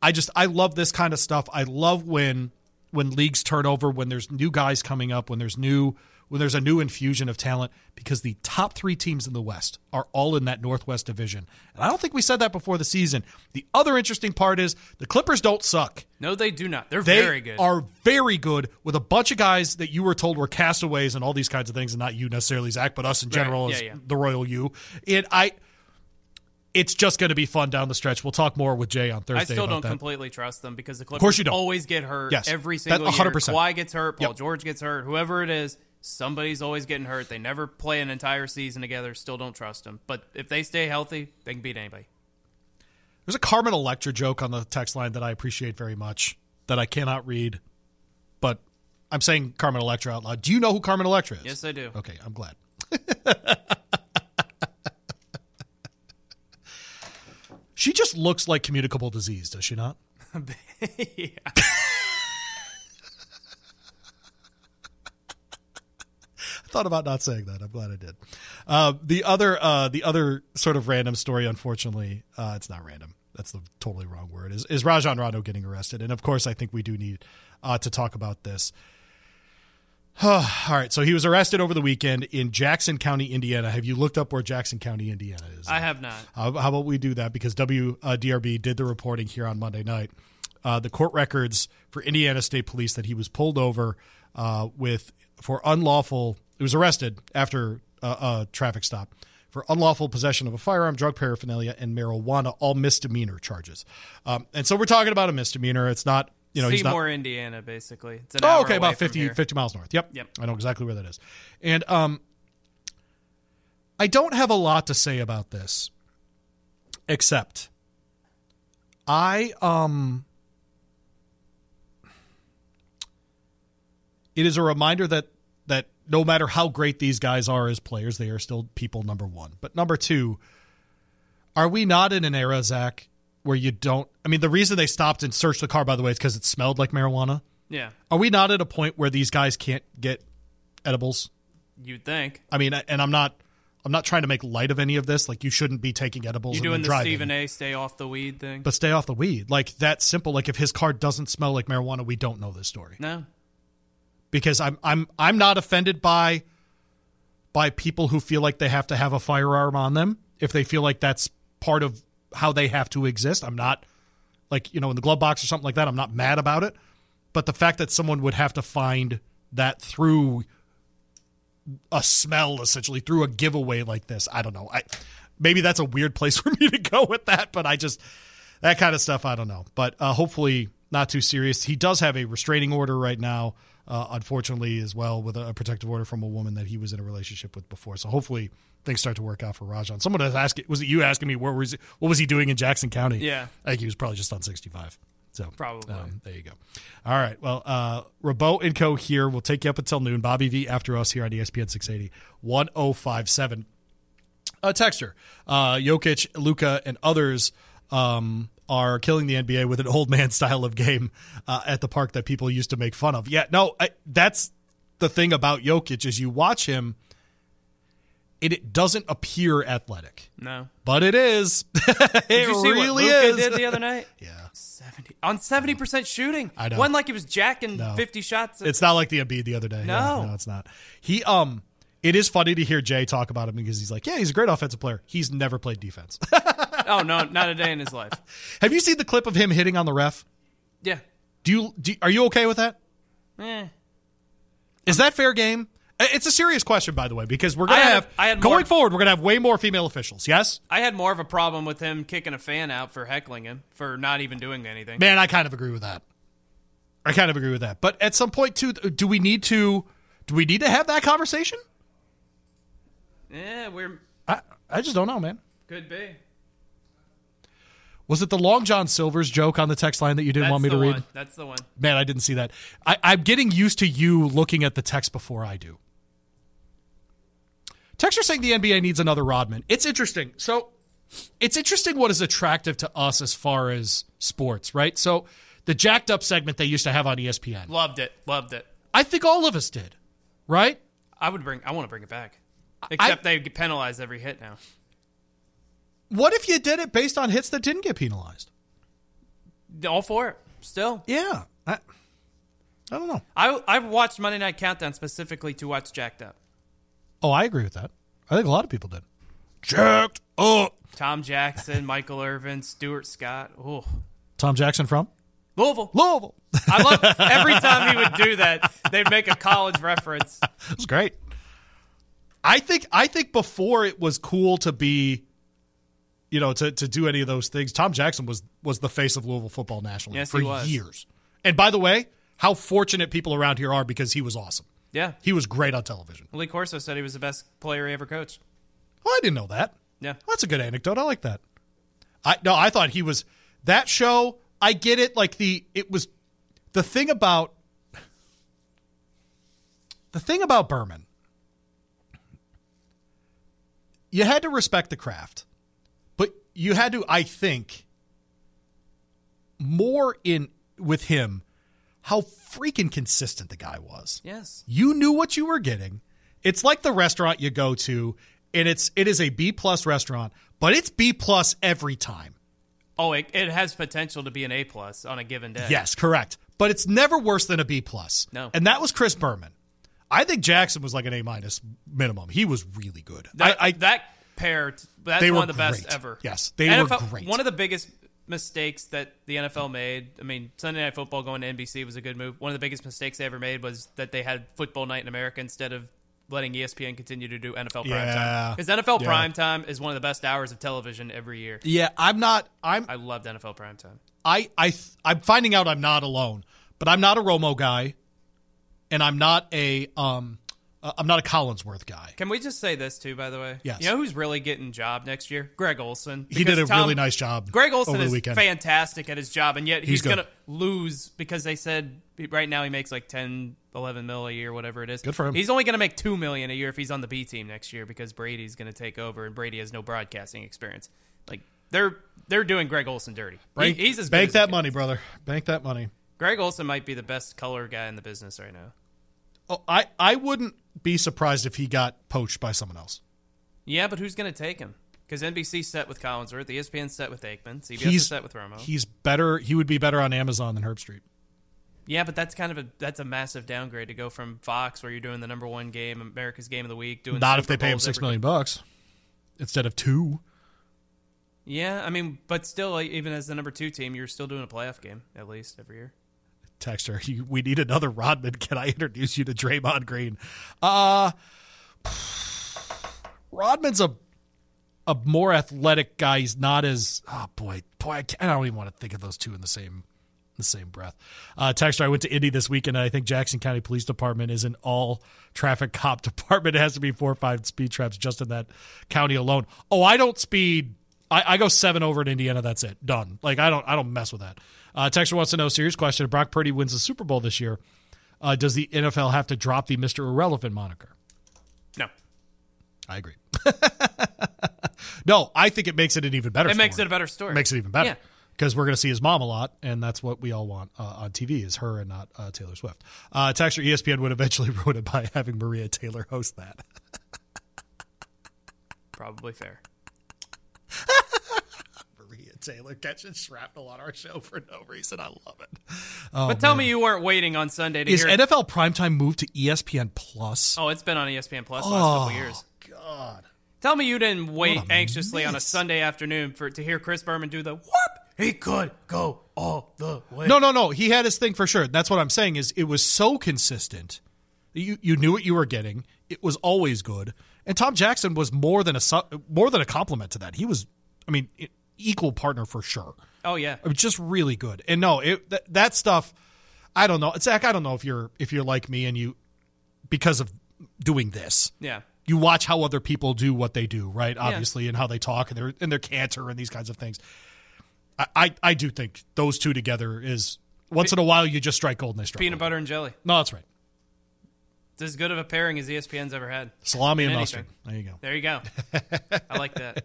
I just, I love this kind of stuff. I love when when leagues turn over, when there's new guys coming up, when there's new, when there's a new infusion of talent, because the top three teams in the West are all in that Northwest division. And I don't think we said that before the season. The other interesting part is the Clippers don't suck. No, they do not. They're they very good. They are very good with a bunch of guys that you were told were castaways and all these kinds of things, and not you necessarily, Zach, but us in general, right. yeah, as yeah. the Royal U. And I... It's just going to be fun down the stretch. We'll talk more with Jay on Thursday. I still about don't that. completely trust them, because the Clippers always get hurt yes. every single that, year. Kawhi gets hurt. Paul yep. George gets hurt. Whoever it is, somebody's always getting hurt. They never play an entire season together. Still don't trust them. But if they stay healthy, they can beat anybody. There's a Carmen Electra joke on the text line that I appreciate very much that I cannot read, but I'm saying Carmen Electra out loud. Do you know who Carmen Electra is? Yes, I do. Okay, I'm glad. She just looks like communicable disease, does she not? Yeah. I thought about not saying that. I'm glad I did. Uh, the other, uh, the other sort of random story, unfortunately, uh, it's not random. That's the totally wrong word. Is is Rajon Rondo getting arrested? And of course, I think we do need uh, to talk about this. All right, so he was arrested over the weekend in Jackson County, Indiana. Have you looked up where Jackson County, Indiana is? I have not. Uh, how about we do that? Because W D R B did the reporting here on Monday night. Uh, the court records for Indiana State Police that he was pulled over uh, with for unlawful – he was arrested after uh, a traffic stop for unlawful possession of a firearm, drug paraphernalia, and marijuana, all misdemeanor charges. Um, and so we're talking about a misdemeanor. It's not – You know, Seymour, he's not, Indiana, basically. It's an oh, okay, about fifty, fifty miles north. Yep. yep. I know exactly where that is. And um, I don't have a lot to say about this, except I um, it is a reminder that that no matter how great these guys are as players, they are still people, number one. But number two, are we not in an era, Zach, where you don't, I mean, the reason they stopped and searched the car, by the way, is because it smelled like marijuana. Yeah. Are we not at a point where these guys can't get edibles? You'd think. I mean, and I'm not, I'm not trying to make light of any of this. Like, you shouldn't be taking edibles. You're doing the Stephen A. stay off the weed thing. But stay off the weed. Like, that's simple. Like, if his car doesn't smell like marijuana, we don't know this story. No. Because I'm, I'm, I'm not offended by, by people who feel like they have to have a firearm on them if they feel like that's part of how they have to exist. I'm not, like, you know, in the glove box or something like that, I'm not mad about it. But the fact that someone would have to find that through a smell, essentially, through a giveaway like this, I don't know. I maybe that's a weird place for me to go with that, but I just, that kind of stuff, I don't know. But uh, hopefully not too serious. He does have a restraining order right now, uh, unfortunately, as well, with a protective order from a woman that he was in a relationship with before. So hopefully things start to work out for Rajon. Someone was asking, was it you asking me where was he, what was he doing in Jackson County? Yeah, I think he was probably just on sixty-five. So probably um, there you go. All right, well, uh, Rabot and Co here. We'll take you up until noon. Bobby V after us here on E S P N six eighty one oh five seven. A texter, uh, Jokic, Luka, and others um, are killing the N B A with an old man style of game uh, at the park that people used to make fun of. Yeah, no, I, that's the thing about Jokic is you watch him. It, it doesn't appear athletic. No. But it is. It did you see really what Luka did the other night? Yeah. seventy on seventy percent shooting. I know. One like he was jacking no. fifty shots. At- it's not like the Embiid the other day. No. Yeah, no, it's not. He um it is funny to hear Jay talk about him because he's like, yeah, he's a great offensive player. He's never played defense. Oh, no, not a day in his life. Have you seen the clip of him hitting on the ref? Yeah. Do you do, are you okay with that? Eh. Is I'm- that fair game? It's a serious question, by the way, because we're going to have, I had going more, forward, we're going to have way more female officials, yes? I had more of a problem with him kicking a fan out for heckling him, for not even doing anything. Man, I kind of agree with that. I kind of agree with that. But at some point, too, do we need to do we need to have that conversation? Yeah, we're... I, I just don't know, man. Could be. Was it the Long John Silver's joke on the text line that you didn't That's want me to one. read? That's the one. Man, I didn't see that. I, I'm getting used to you looking at the text before I do. Texts are saying the N B A needs another Rodman. It's interesting. So it's interesting what is attractive to us as far as sports, right? So the jacked up segment they used to have on E S P N. Loved it. Loved it. I think all of us did, right? I would bring. I want to bring it back. Except I, they penalize every hit now. What if you did it based on hits that didn't get penalized? All for it, still. Yeah. I, I don't know. I, I've watched Monday Night Countdown specifically to watch Jacked Up. Oh, I agree with that. I think a lot of people did. Jacked Up. Tom Jackson, Michael Irvin, Stuart Scott. Ooh. Tom Jackson from? Louisville. Louisville. I love every time he would do that, they'd make a college reference. It's great. I think, I think before it was cool to be... You know, to, to do any of those things. Tom Jackson was was the face of Louisville football nationally yes, for years. And by the way, how fortunate people around here are because he was awesome. Yeah. He was great on television. Lee Corso said he was the best player he ever coached. Well, I didn't know that. Yeah. Well, that's a good anecdote. I like that. I No, I thought he was – that show, I get it. Like the – it was – the thing about – the thing about Berman, you had to respect the craft. You had to, I think, more in with him, how freaking consistent the guy was. Yes. You knew what you were getting. It's like the restaurant you go to, and it's it is a B-plus restaurant, but it's B-plus every time. Oh, it, it has potential to be an A-plus on a given day. Yes, correct. But it's never worse than a B-plus. No. And that was Chris Berman. I think Jackson was like an A-minus minimum. He was really good. That, I, I, that pair... That's they one of the great. best ever. Yes, they N F L, were great. One of the biggest mistakes that the N F L made, I mean, Sunday Night Football going to N B C was a good move. One of the biggest mistakes they ever made was that they had Football Night in America instead of letting E S P N continue to do N F L yeah. primetime. Because N F L yeah. primetime is one of the best hours of television every year. Yeah, I'm not... I'm. I loved N F L primetime. I, I, I'm finding out I'm not alone, but I'm not a Romo guy, and I'm not a... um. I'm not a Collinsworth guy. Can we just say this, too, by the way? Yes. You know who's really getting job next year? Greg Olson. He did a Tom, really nice job. Greg Olson is weekend. fantastic at his job, and yet he's, he's going to lose because they said right now he makes like ten, eleven mil a year, whatever it is. Good for him. He's only going to make two million dollars a year if he's on the B team next year because Brady's going to take over, and Brady has no broadcasting experience. Like, they're they're doing Greg Olson dirty. Bank, he, he's as bank good that as money, brother. Bank that money. Greg Olson might be the best color guy in the business right now. Oh, I, I wouldn't be surprised if he got poached by someone else. Yeah, but who's going to take him? Because N B C's set with Collinsworth, E S P N's set with Aikman, C B S he's, is set with Romo. He's better. He would be better on Amazon than Herb Street. Yeah, but that's kind of a that's a massive downgrade to go from Fox, where you're doing the number one game, America's Game of the Week, doing not Super if they Bowls pay him six million bucks instead of two. Yeah, I mean, but still, even as the number two team, you're still doing a playoff game at least every year. Texter, you, we need another Rodman. Can I introduce you to Draymond Green? Uh, Rodman's a a more athletic guy. He's not as oh boy, boy. I, can't, I don't even want to think of those two in the same the same breath. Uh, Texter, I went to Indy this weekend, and I think Jackson County Police Department is an all traffic cop department. It has to be four or five speed traps just in that county alone. Oh, I don't speed. I, I go seven over in Indiana. That's it. Done. Like I don't. I don't mess with that. Uh, Texter wants to know, serious question, if Brock Purdy wins the Super Bowl this year, uh, does the N F L have to drop the Mister Irrelevant moniker? No. I agree. No, I think it makes it an even better story. It makes it a better story. It makes it even better. Because yeah. we're going to see his mom a lot, and that's what we all want uh, on T V is her and not uh, Taylor Swift. Uh, Texter, E S P N would eventually ruin it by having Maria Taylor host that. Probably fair. Taylor catching shrapnel on our show for no reason. I love it. Oh, but tell man. me you weren't waiting on Sunday to Is hear... Is N F L primetime moved to E S P N Plus? Oh, it's been on E S P N Plus the oh, last couple years. Oh, God. Tell me you didn't wait anxiously mess. on a Sunday afternoon for to hear Chris Berman do the, whoop, he could go all the way. No, no, no. He had his thing for sure. That's what I'm saying is it was so consistent You you knew what you were getting. It was always good. And Tom Jackson was more than a more than a compliment to that. He was, I mean, equal partner for sure. Oh yeah, I mean, just really good. And no, it that, that stuff. I don't know, Zach. I don't know if you're if you're like me and you because of doing this. Yeah, you watch how other people do what they do, right? Obviously, yeah. And how they talk and their and their canter and these kinds of things. I, I I do think those two together is once in a while you just strike gold and they strike peanut gold. Butter and jelly. No, that's right. It's as good of a pairing as E S P N's ever had. Salami and mustard. There you go. There you go. I like that.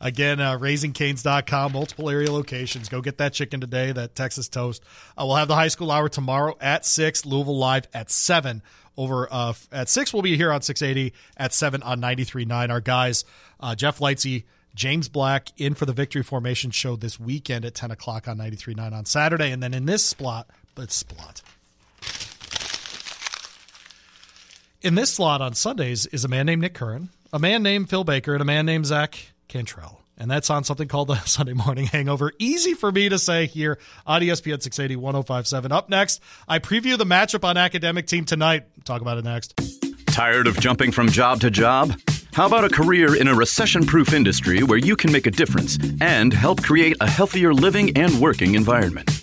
Again, uh, raising canes dot com, multiple area locations. Go get that chicken today, that Texas toast. Uh, we'll have the high school hour tomorrow at six, Louisville Live at seven. Over uh, at six, we'll be here on six eighty, at seven on ninety-three point nine. Our guys, uh, Jeff Lightsey, James Black, in for the Victory Formation show this weekend at ten o'clock on ninety-three point nine on Saturday. And then in this spot, but spot. In this slot on Sundays is a man named Nick Curran, a man named Phil Baker, and a man named Zach Cantrell. And that's on something called the Sunday Morning Hangover. Easy for me to say here on E S P N six eighty, one oh five point seven. Up next, I preview the matchup on academic team tonight. Talk about it next. Tired of jumping from job to job? How about a career in a recession-proof industry where you can make a difference and help create a healthier living and working environment?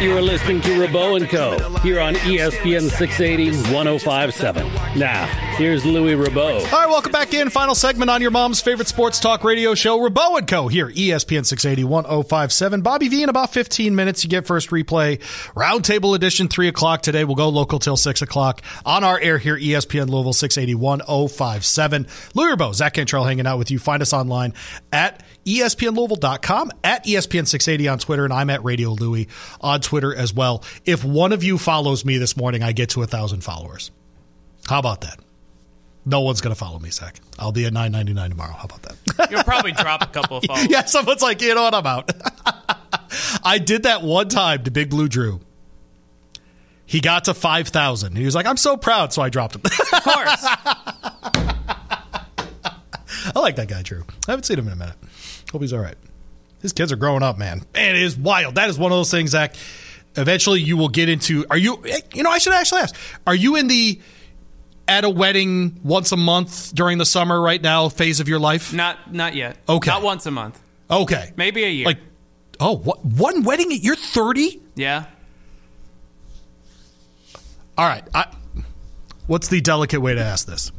You are listening to Rabo and Co. here on E S P N six eighty, one oh five point seven. Now, here's Louis Rabo. All right, welcome back in. Final segment on your mom's favorite sports talk radio show, Rabo and Co. here, E S P N six eighty, one oh five point seven. Bobby V in about fifteen minutes. You get first replay, roundtable edition, three o'clock today. We'll go local till six o'clock on our air here, E S P N Louisville six eighty, one oh five point seven. Louis Rabo, Zach Cantrell hanging out with you. Find us online at E S P N Louisville dot com, at E S P N six eighty on Twitter, and I'm at Radio Louie on Twitter as well. If one of you follows me this morning, I get to one thousand followers. How about that? No one's going to follow me, Zach. I'll be at nine ninety-nine tomorrow. How about that? You'll probably drop a couple of followers. Yeah, someone's like, you know what, I'm out. I did that one time to Big Blue Drew. He got to five thousand. He was like, I'm so proud, so I dropped him. Of course. I like that guy, Drew. I haven't seen him in a minute. Hope he's all right. His kids are growing up, man. Man, it is wild. That is one of those things, Zach. Eventually, you will get into. Are you? You know, I should actually ask. Are you in the at a wedding once a month during the summer right now phase of your life? Not, not yet. Okay, not once a month. Okay, maybe a year. Like, oh, what, one wedding? You're thirty. Yeah. All right. I, what's the delicate way to ask this?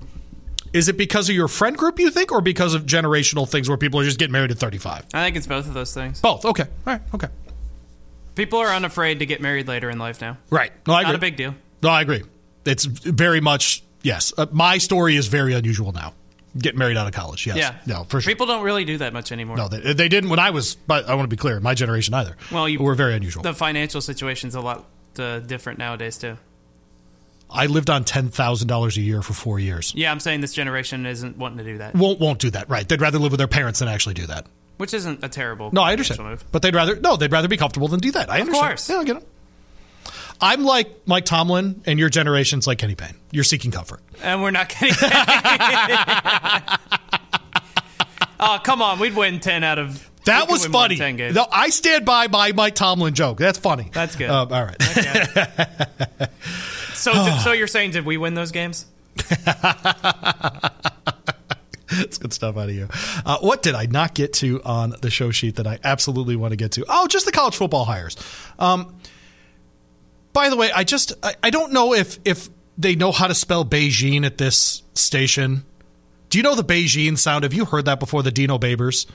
Is it because of your friend group, you think, or because of generational things where people are just getting married at thirty-five? I think it's both of those things. Both. Okay. All right. Okay. People are unafraid to get married later in life now. Right. No, I agree. Not a big deal. No, I agree. It's very much, yes. Uh, my story is very unusual now. Getting married out of college, yes. Yeah. No, for sure. People don't really do that much anymore. No, they, they didn't when I was, but I want to be clear, my generation either. Well, you were very unusual. The financial situation's a lot uh, different nowadays, too. I lived on ten thousand dollars a year for four years. Yeah, I'm saying this generation isn't wanting to do that. Won't won't do that, right. They'd rather live with their parents than actually do that. Which isn't a terrible no, I understand. Move. But they'd rather no, they'd rather be comfortable than do that. I of understand. Of course. Yeah, I get it. I'm like Mike Tomlin, and your generation's like Kenny Payne. You're seeking comfort. And we're not getting that. Oh, come on. We'd win ten out of... That was funny. No, I stand by my Mike Tomlin joke. That's funny. That's good. Um, all right. Okay. So, oh. so you're saying, did we win those games? That's a good good stuff out of you. Uh, what did I not get to on the show sheet that I absolutely want to get to? Oh, just the college football hires. Um, by the way, I just I, I don't know if if they know how to spell Beijing at this station. Do you know the Beijing sound? Have you heard that before, the Dino Babers?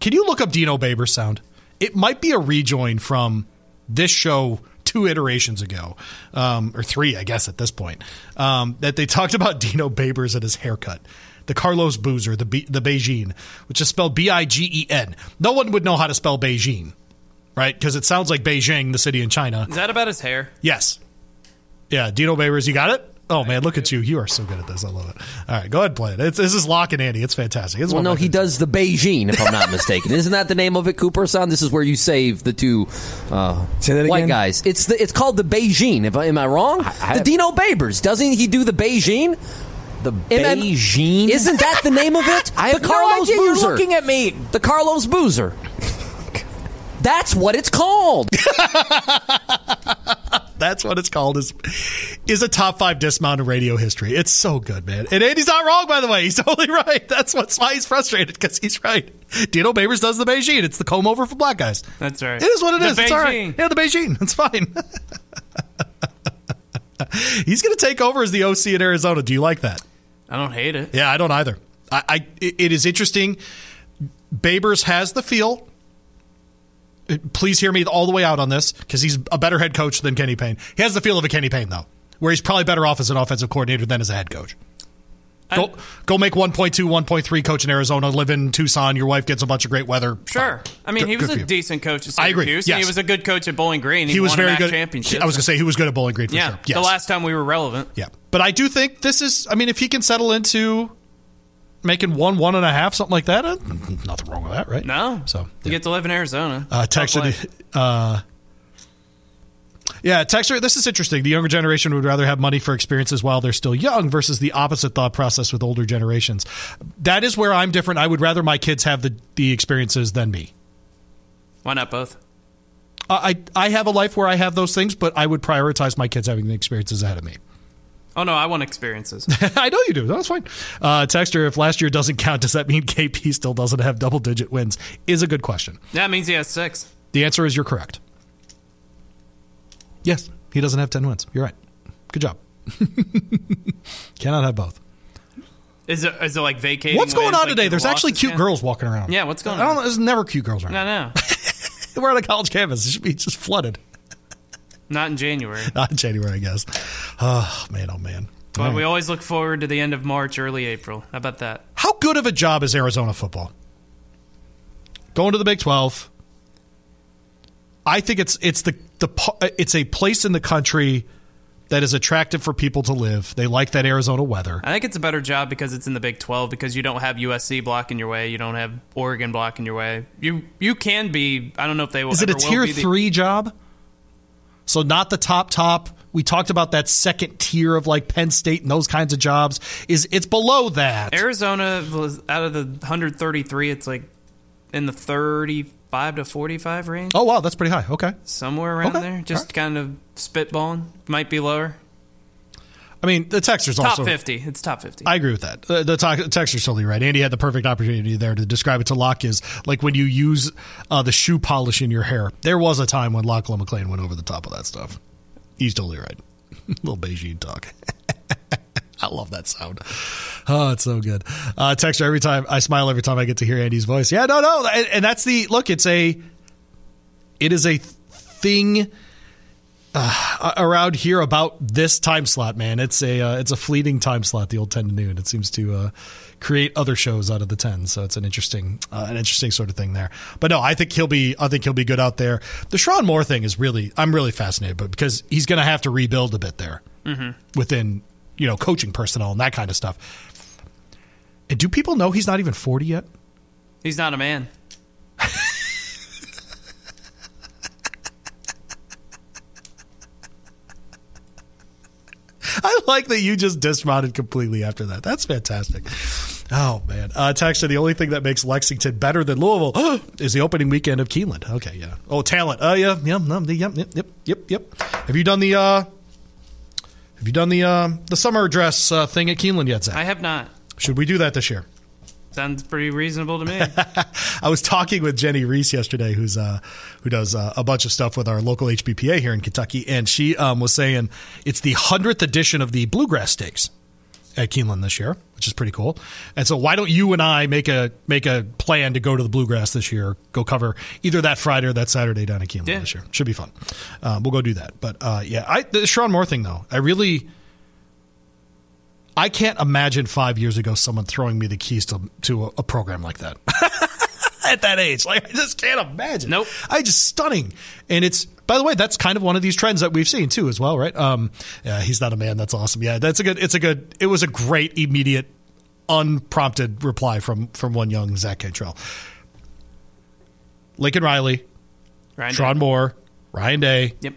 Can you look up Dino Babers sound? It might be a rejoin from this show two iterations ago, um, or three, I guess, at this point, um, that they talked about Dino Babers and his haircut. The Carlos Boozer, the B- the Beijing, which is spelled B I G E N. No one would know how to spell Beijing, right? Because it sounds like Beijing, the city in China. Is that about his hair? Yes. Yeah, Dino Babers, you got it? Oh, man, look at you. You are so good at this. I love it. All right, go ahead and play it. It's, this is Locke and Andy. It's fantastic. It's well, no, he does the Beijing, if I'm not mistaken. Isn't that the name of it, Cooper? Son, this is where you save the two uh, white again? guys. It's the, it's called the Beijing. If I, am I wrong? I, I, the Dino Babers. Doesn't he do the Beijing? The Beijing? Isn't that the name of it? I have the Carlos no idea. Boozer. You're looking at me. The Carlos Boozer. That's what it's called. That's what it's called, is is a top five dismount in radio history. It's so good, man. And Andy's not wrong, by the way. He's totally right. That's what's why he's frustrated, because he's right. Dino Babers does the Beijing. It's the comb over for black guys. That's right. It is what it the is. Beijing. It's all right. Yeah, the Beijing. It's fine. He's going to take over as the O C in Arizona. Do you like that? I don't hate it. Yeah, I don't either. I, I It is interesting. Babers has the feel. Please hear me all the way out on this, because he's a better head coach than Kenny Payne. He has the feel of a Kenny Payne, though, where he's probably better off as an offensive coordinator than as a head coach. I, go go make one point two, one point three coach in Arizona, live in Tucson, your wife gets a bunch of great weather. Sure. Fine. I mean, good, he was a decent coach at Syracuse. I agree. Yes. And he was a good coach at Bowling Green. He, he was won very good. Championship. I was going to say, he was good at Bowling Green for yeah, sure. Yes. The last time we were relevant. Yeah. But I do think this is, I mean, if he can settle into making one, one and a half, something like that. Uh, nothing wrong with that, right? No. So yeah. You get to live in Arizona. Uh, texted, uh, yeah, texter. This is interesting. The younger generation would rather have money for experiences while they're still young versus the opposite thought process with older generations. That is where I'm different. I would rather my kids have the, the experiences than me. Why not both? Uh, I I have a life where I have those things, but I would prioritize my kids having the experiences ahead of me. Oh, no, I want experiences. I know you do. That's fine. Uh, Texter, if last year doesn't count, does that mean K P still doesn't have double-digit wins? Is a good question. That means he has six. The answer is you're correct. Yes, he doesn't have ten wins. You're right. Good job. Cannot have both. Is it, is it like vacating? What's going on like today? There's actually cute girls walking around. Yeah, what's going on? I don't, there's never cute girls around. No, no. We're on a college campus. It should be just flooded. Not in January. Not in January, I guess. Oh, man, oh, man. But well, we always look forward to the end of March, early April. How about that? How good of a job is Arizona football? Going to the Big twelve. I think it's it's the, the it's a place in the country that is attractive for people to live. They like that Arizona weather. I think it's a better job because it's in the Big twelve, because you don't have U S C blocking your way. You don't have Oregon blocking your way. You you can be, I don't know if they will ever will be. Is it a tier three job? So not the top, top. We talked about that second tier of like Penn State and those kinds of jobs. Is It's below that. Arizona, was out of the one hundred thirty-three, it's like in the thirty-five to forty-five range. Oh, wow. That's pretty high. Okay. Somewhere around okay. there. Just right. kind of spitballing. Might be lower. I mean, the Texter's top also... Top fifty. It's top fifty. I agree with that. The, the, talk, the Texter's totally right. Andy had the perfect opportunity there to describe it to Locke is like when you use uh, the shoe polish in your hair. There was a time when Lachlan McLean went over the top of that stuff. He's totally right. Little Beijing talk. I love that sound. Oh, it's so good. Uh, Texter, every time... I smile every time I get to hear Andy's voice. Yeah, no, no. And, and that's the... Look, it's a... It is a thing... Uh, around here about this time slot, man. It's a uh, it's a fleeting time slot, the old ten to noon. It seems to uh, create other shows out of the ten, so it's an interesting uh, an interesting sort of thing there. But no, I think he'll be I think he'll be good out there. The Shaun Moore thing is really I'm really fascinated, but because he's going to have to rebuild a bit there mm-hmm. within you know coaching personnel and that kind of stuff. And do people know he's not even forty yet? He's not a man. I like that you just dismounted completely after that. That's fantastic. Oh, man. Uh, Texter, the only thing that makes Lexington better than Louisville is the opening weekend of Keeneland. Okay, yeah. Oh, talent. Oh, uh, yeah. Yep, yep, yep, yep, yep, yep. Have you done the uh, have you done the uh, the summer dress uh, thing at Keeneland yet, Zach? I have not. Should we do that this year? Sounds pretty reasonable to me. I was talking with Jenny Reese yesterday, who's uh, who does uh, a bunch of stuff with our local H B P A here in Kentucky, and she um, was saying it's the hundredth edition of the Bluegrass Stakes at Keeneland this year, which is pretty cool. And so why don't you and I make a make a plan to go to the Bluegrass this year, go cover either that Friday or that Saturday down at Keeneland yeah. this year. Should be fun. Um, we'll go do that. But uh, yeah, I, the Shaun Moore thing, though, I really... I can't imagine five years ago someone throwing me the keys to, to a, a program like that at that age. Like, I just can't imagine. Nope. I just stunning. And it's, by the way, that's kind of one of these trends that we've seen too as well, right? Um, yeah, he's not a man. That's awesome. Yeah, that's a good, it's a good, it was a great immediate unprompted reply from, from one young Zach Cantrell. Lincoln Riley, Ryan Shaun Day. Moore, Ryan Day. Yep.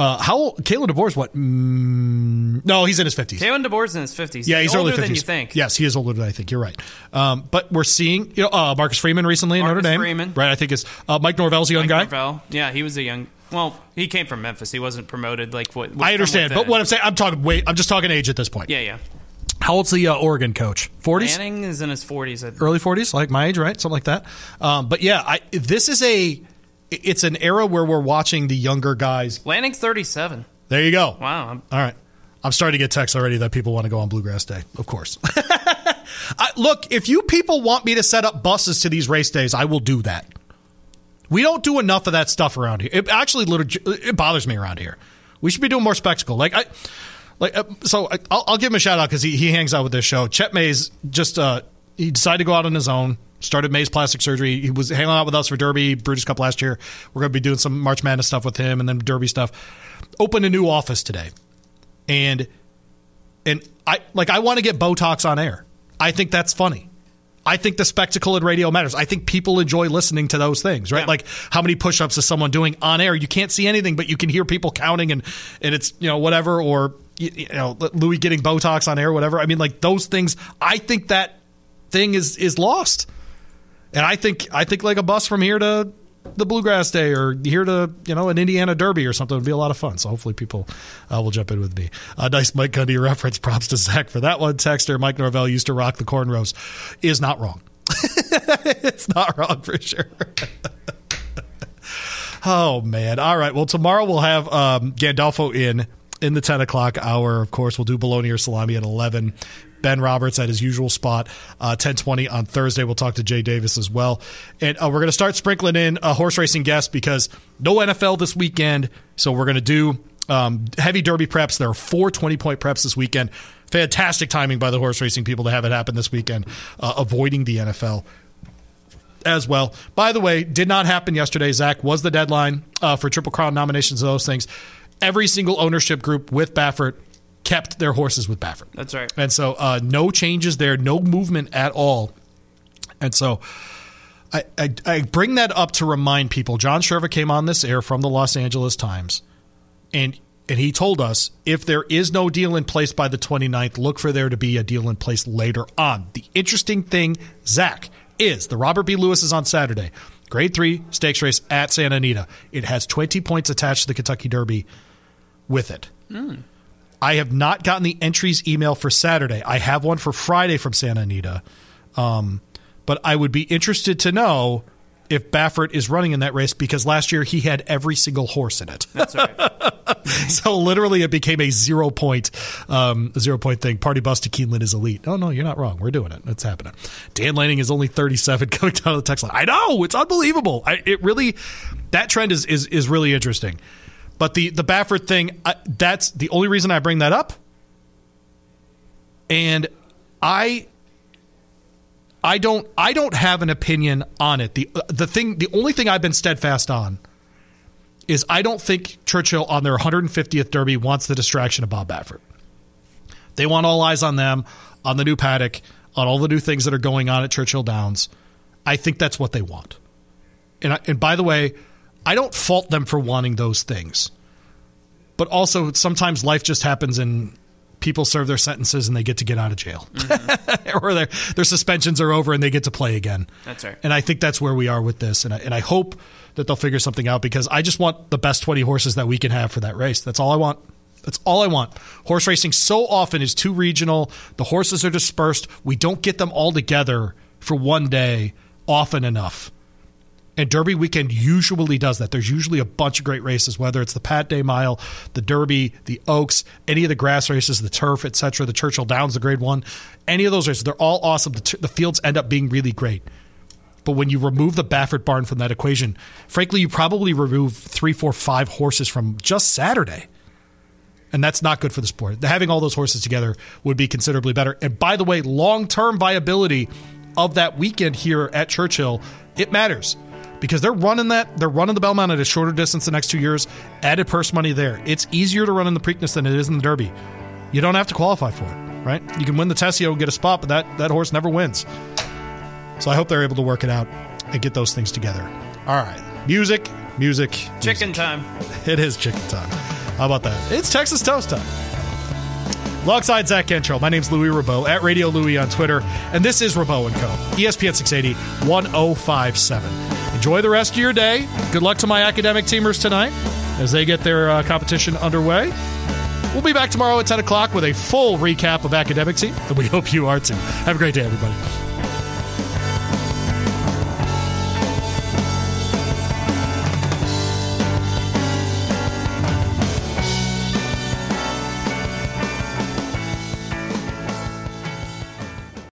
Uh, how old? Kalen DeBoer's what? Mm, no, he's in his fifties. Kalen DeBoer's in his fifties. Yeah, he's, he's older than you think. Yes, he is older than I think. You're right. Um, but we're seeing, you know, uh, Marcus Freeman recently in Notre Dame. Marcus Freeman, right? I think it's uh, Mike Norvell's a young Mike guy. Norvell. Yeah, he was a young. Well, he came from Memphis. He wasn't promoted. Like what? I understand, but what I'm saying, I'm talking. Wait, I'm just talking age at this point. Yeah, yeah. How old's the uh, Oregon coach? forties. Manning is in his forties, early forties, like my age, right? Something like that. Um, but yeah, I, this is a. It's an era where we're watching the younger guys. Lanning's thirty-seven. There you go. Wow. I'm- All right. I'm starting to get texts already that people want to go on Bluegrass Day, of course. I, look, if you people want me to set up buses to these race days, I will do that. We don't do enough of that stuff around here. It actually it bothers me around here. We should be doing more spectacle. Like I, like uh, so I, I'll, I'll give him a shout out because he, he hangs out with this show. Chet Mays just uh, he decided to go out on his own. Started May's plastic surgery. He was hanging out with us for Derby, British Cup last year. We're going to be doing some March Madness stuff with him and then Derby stuff. Opened a new office today. And and I like I want to get Botox on air. I think that's funny. I think the spectacle in radio matters. I think people enjoy listening to those things, right? Yeah. Like how many push-ups is someone doing on air? You can't see anything, but you can hear people counting and and it's, you know, whatever, or you, you know, Louis getting Botox on air, whatever. I mean, like those things, I think that thing is is lost. And I think I think like a bus from here to the Bluegrass Day or here to, you know, an Indiana Derby or something would be a lot of fun. So hopefully people uh, will jump in with me. Uh, nice Mike Gundy reference. Props to Zach for that one. Texter, Mike Norvell used to rock the cornrows. Is not wrong. It's not wrong for sure. Oh, man. All right. Well, tomorrow we'll have um, Gandolfo in, in the ten o'clock hour. Of course, we'll do bologna or salami at eleven. Ben Roberts at his usual spot, uh, ten twenty on Thursday. We'll talk to Jay Davis as well. And uh, we're going to start sprinkling in a horse racing guest because no N F L this weekend. So we're going to do um, heavy derby preps. There are four twenty-point preps this weekend. Fantastic timing by the horse racing people to have it happen this weekend, uh, avoiding the N F L as well. By the way, did not happen yesterday. Zach was the deadline uh, for Triple Crown nominations and those things. Every single ownership group with Baffert kept their horses with Baffert. That's right. And so uh, no changes there, no movement at all. And so I, I, I bring that up to remind people, John Sherva came on this air from the Los Angeles Times, and and he told us if there is no deal in place by the twenty-ninth, look for there to be a deal in place later on. The interesting thing, Zach, is the Robert B. Lewis is on Saturday. Grade three stakes race at Santa Anita. It has twenty points attached to the Kentucky Derby with it. Mm. I have not gotten the entries email for Saturday. I have one for Friday from Santa Anita. Um, but I would be interested to know if Baffert is running in that race because last year he had every single horse in it. That's right. So literally it became a zero point, um, zero point thing. Party bus to Keeneland is elite. Oh, no, you're not wrong. We're doing it. It's happening. Dan Lanning is only thirty-seven coming down the text line. I know. It's unbelievable. I, it really – that trend is is is really interesting. But the, the Baffert thing, uh, that's the only reason I bring that up. And I I don't I don't have an opinion on it. The uh, the thing the only thing I've been steadfast on is I don't think Churchill on their one hundred fiftieth Derby wants the distraction of Bob Baffert. They want all eyes on them, on the new paddock, on all the new things that are going on at Churchill Downs. I think that's what they want. And I, and by the way, I don't fault them for wanting those things. But also, sometimes life just happens and people serve their sentences and they get to get out of jail. Mm-hmm. Or their, their suspensions are over and they get to play again. That's right. And I think that's where we are with this. And I, and I hope that they'll figure something out because I just want the best twenty horses that we can have for that race. That's all I want. That's all I want. Horse racing so often is too regional. The horses are dispersed. We don't get them all together for one day often enough. And Derby weekend usually does that. There's usually a bunch of great races, whether it's the Pat Day Mile, the Derby, the Oaks, any of the grass races, the turf, et cetera, the Churchill Downs, the grade one, any of those races. They're all awesome. The, t- the fields end up being really great. But when you remove the Baffert Barn from that equation, frankly, you probably remove three, four, five horses from just Saturday. And that's not good for the sport. Having all those horses together would be considerably better. And by the way, long-term viability of that weekend here at Churchill, it matters. Because they're running that, they're running the Belmont at a shorter distance the next two years. Added purse money there. It's easier to run in the Preakness than it is in the Derby. You don't have to qualify for it, right? You can win the Tessio and get a spot, but that, that horse never wins. So I hope they're able to work it out and get those things together. All right. Music, music, music. Chicken time. It is chicken time. How about that? It's Texas Toast time. Alongside Zach Cantrell, my name's Louis Rabeau, at Radio Louis on Twitter, and this is Rabeau and Co. E S P N six eighty, one oh five point seven. Enjoy the rest of your day. Good luck to my academic teamers tonight as they get their uh, competition underway. We'll be back tomorrow at ten o'clock with a full recap of academic team, and we hope you are too. Have a great day, everybody.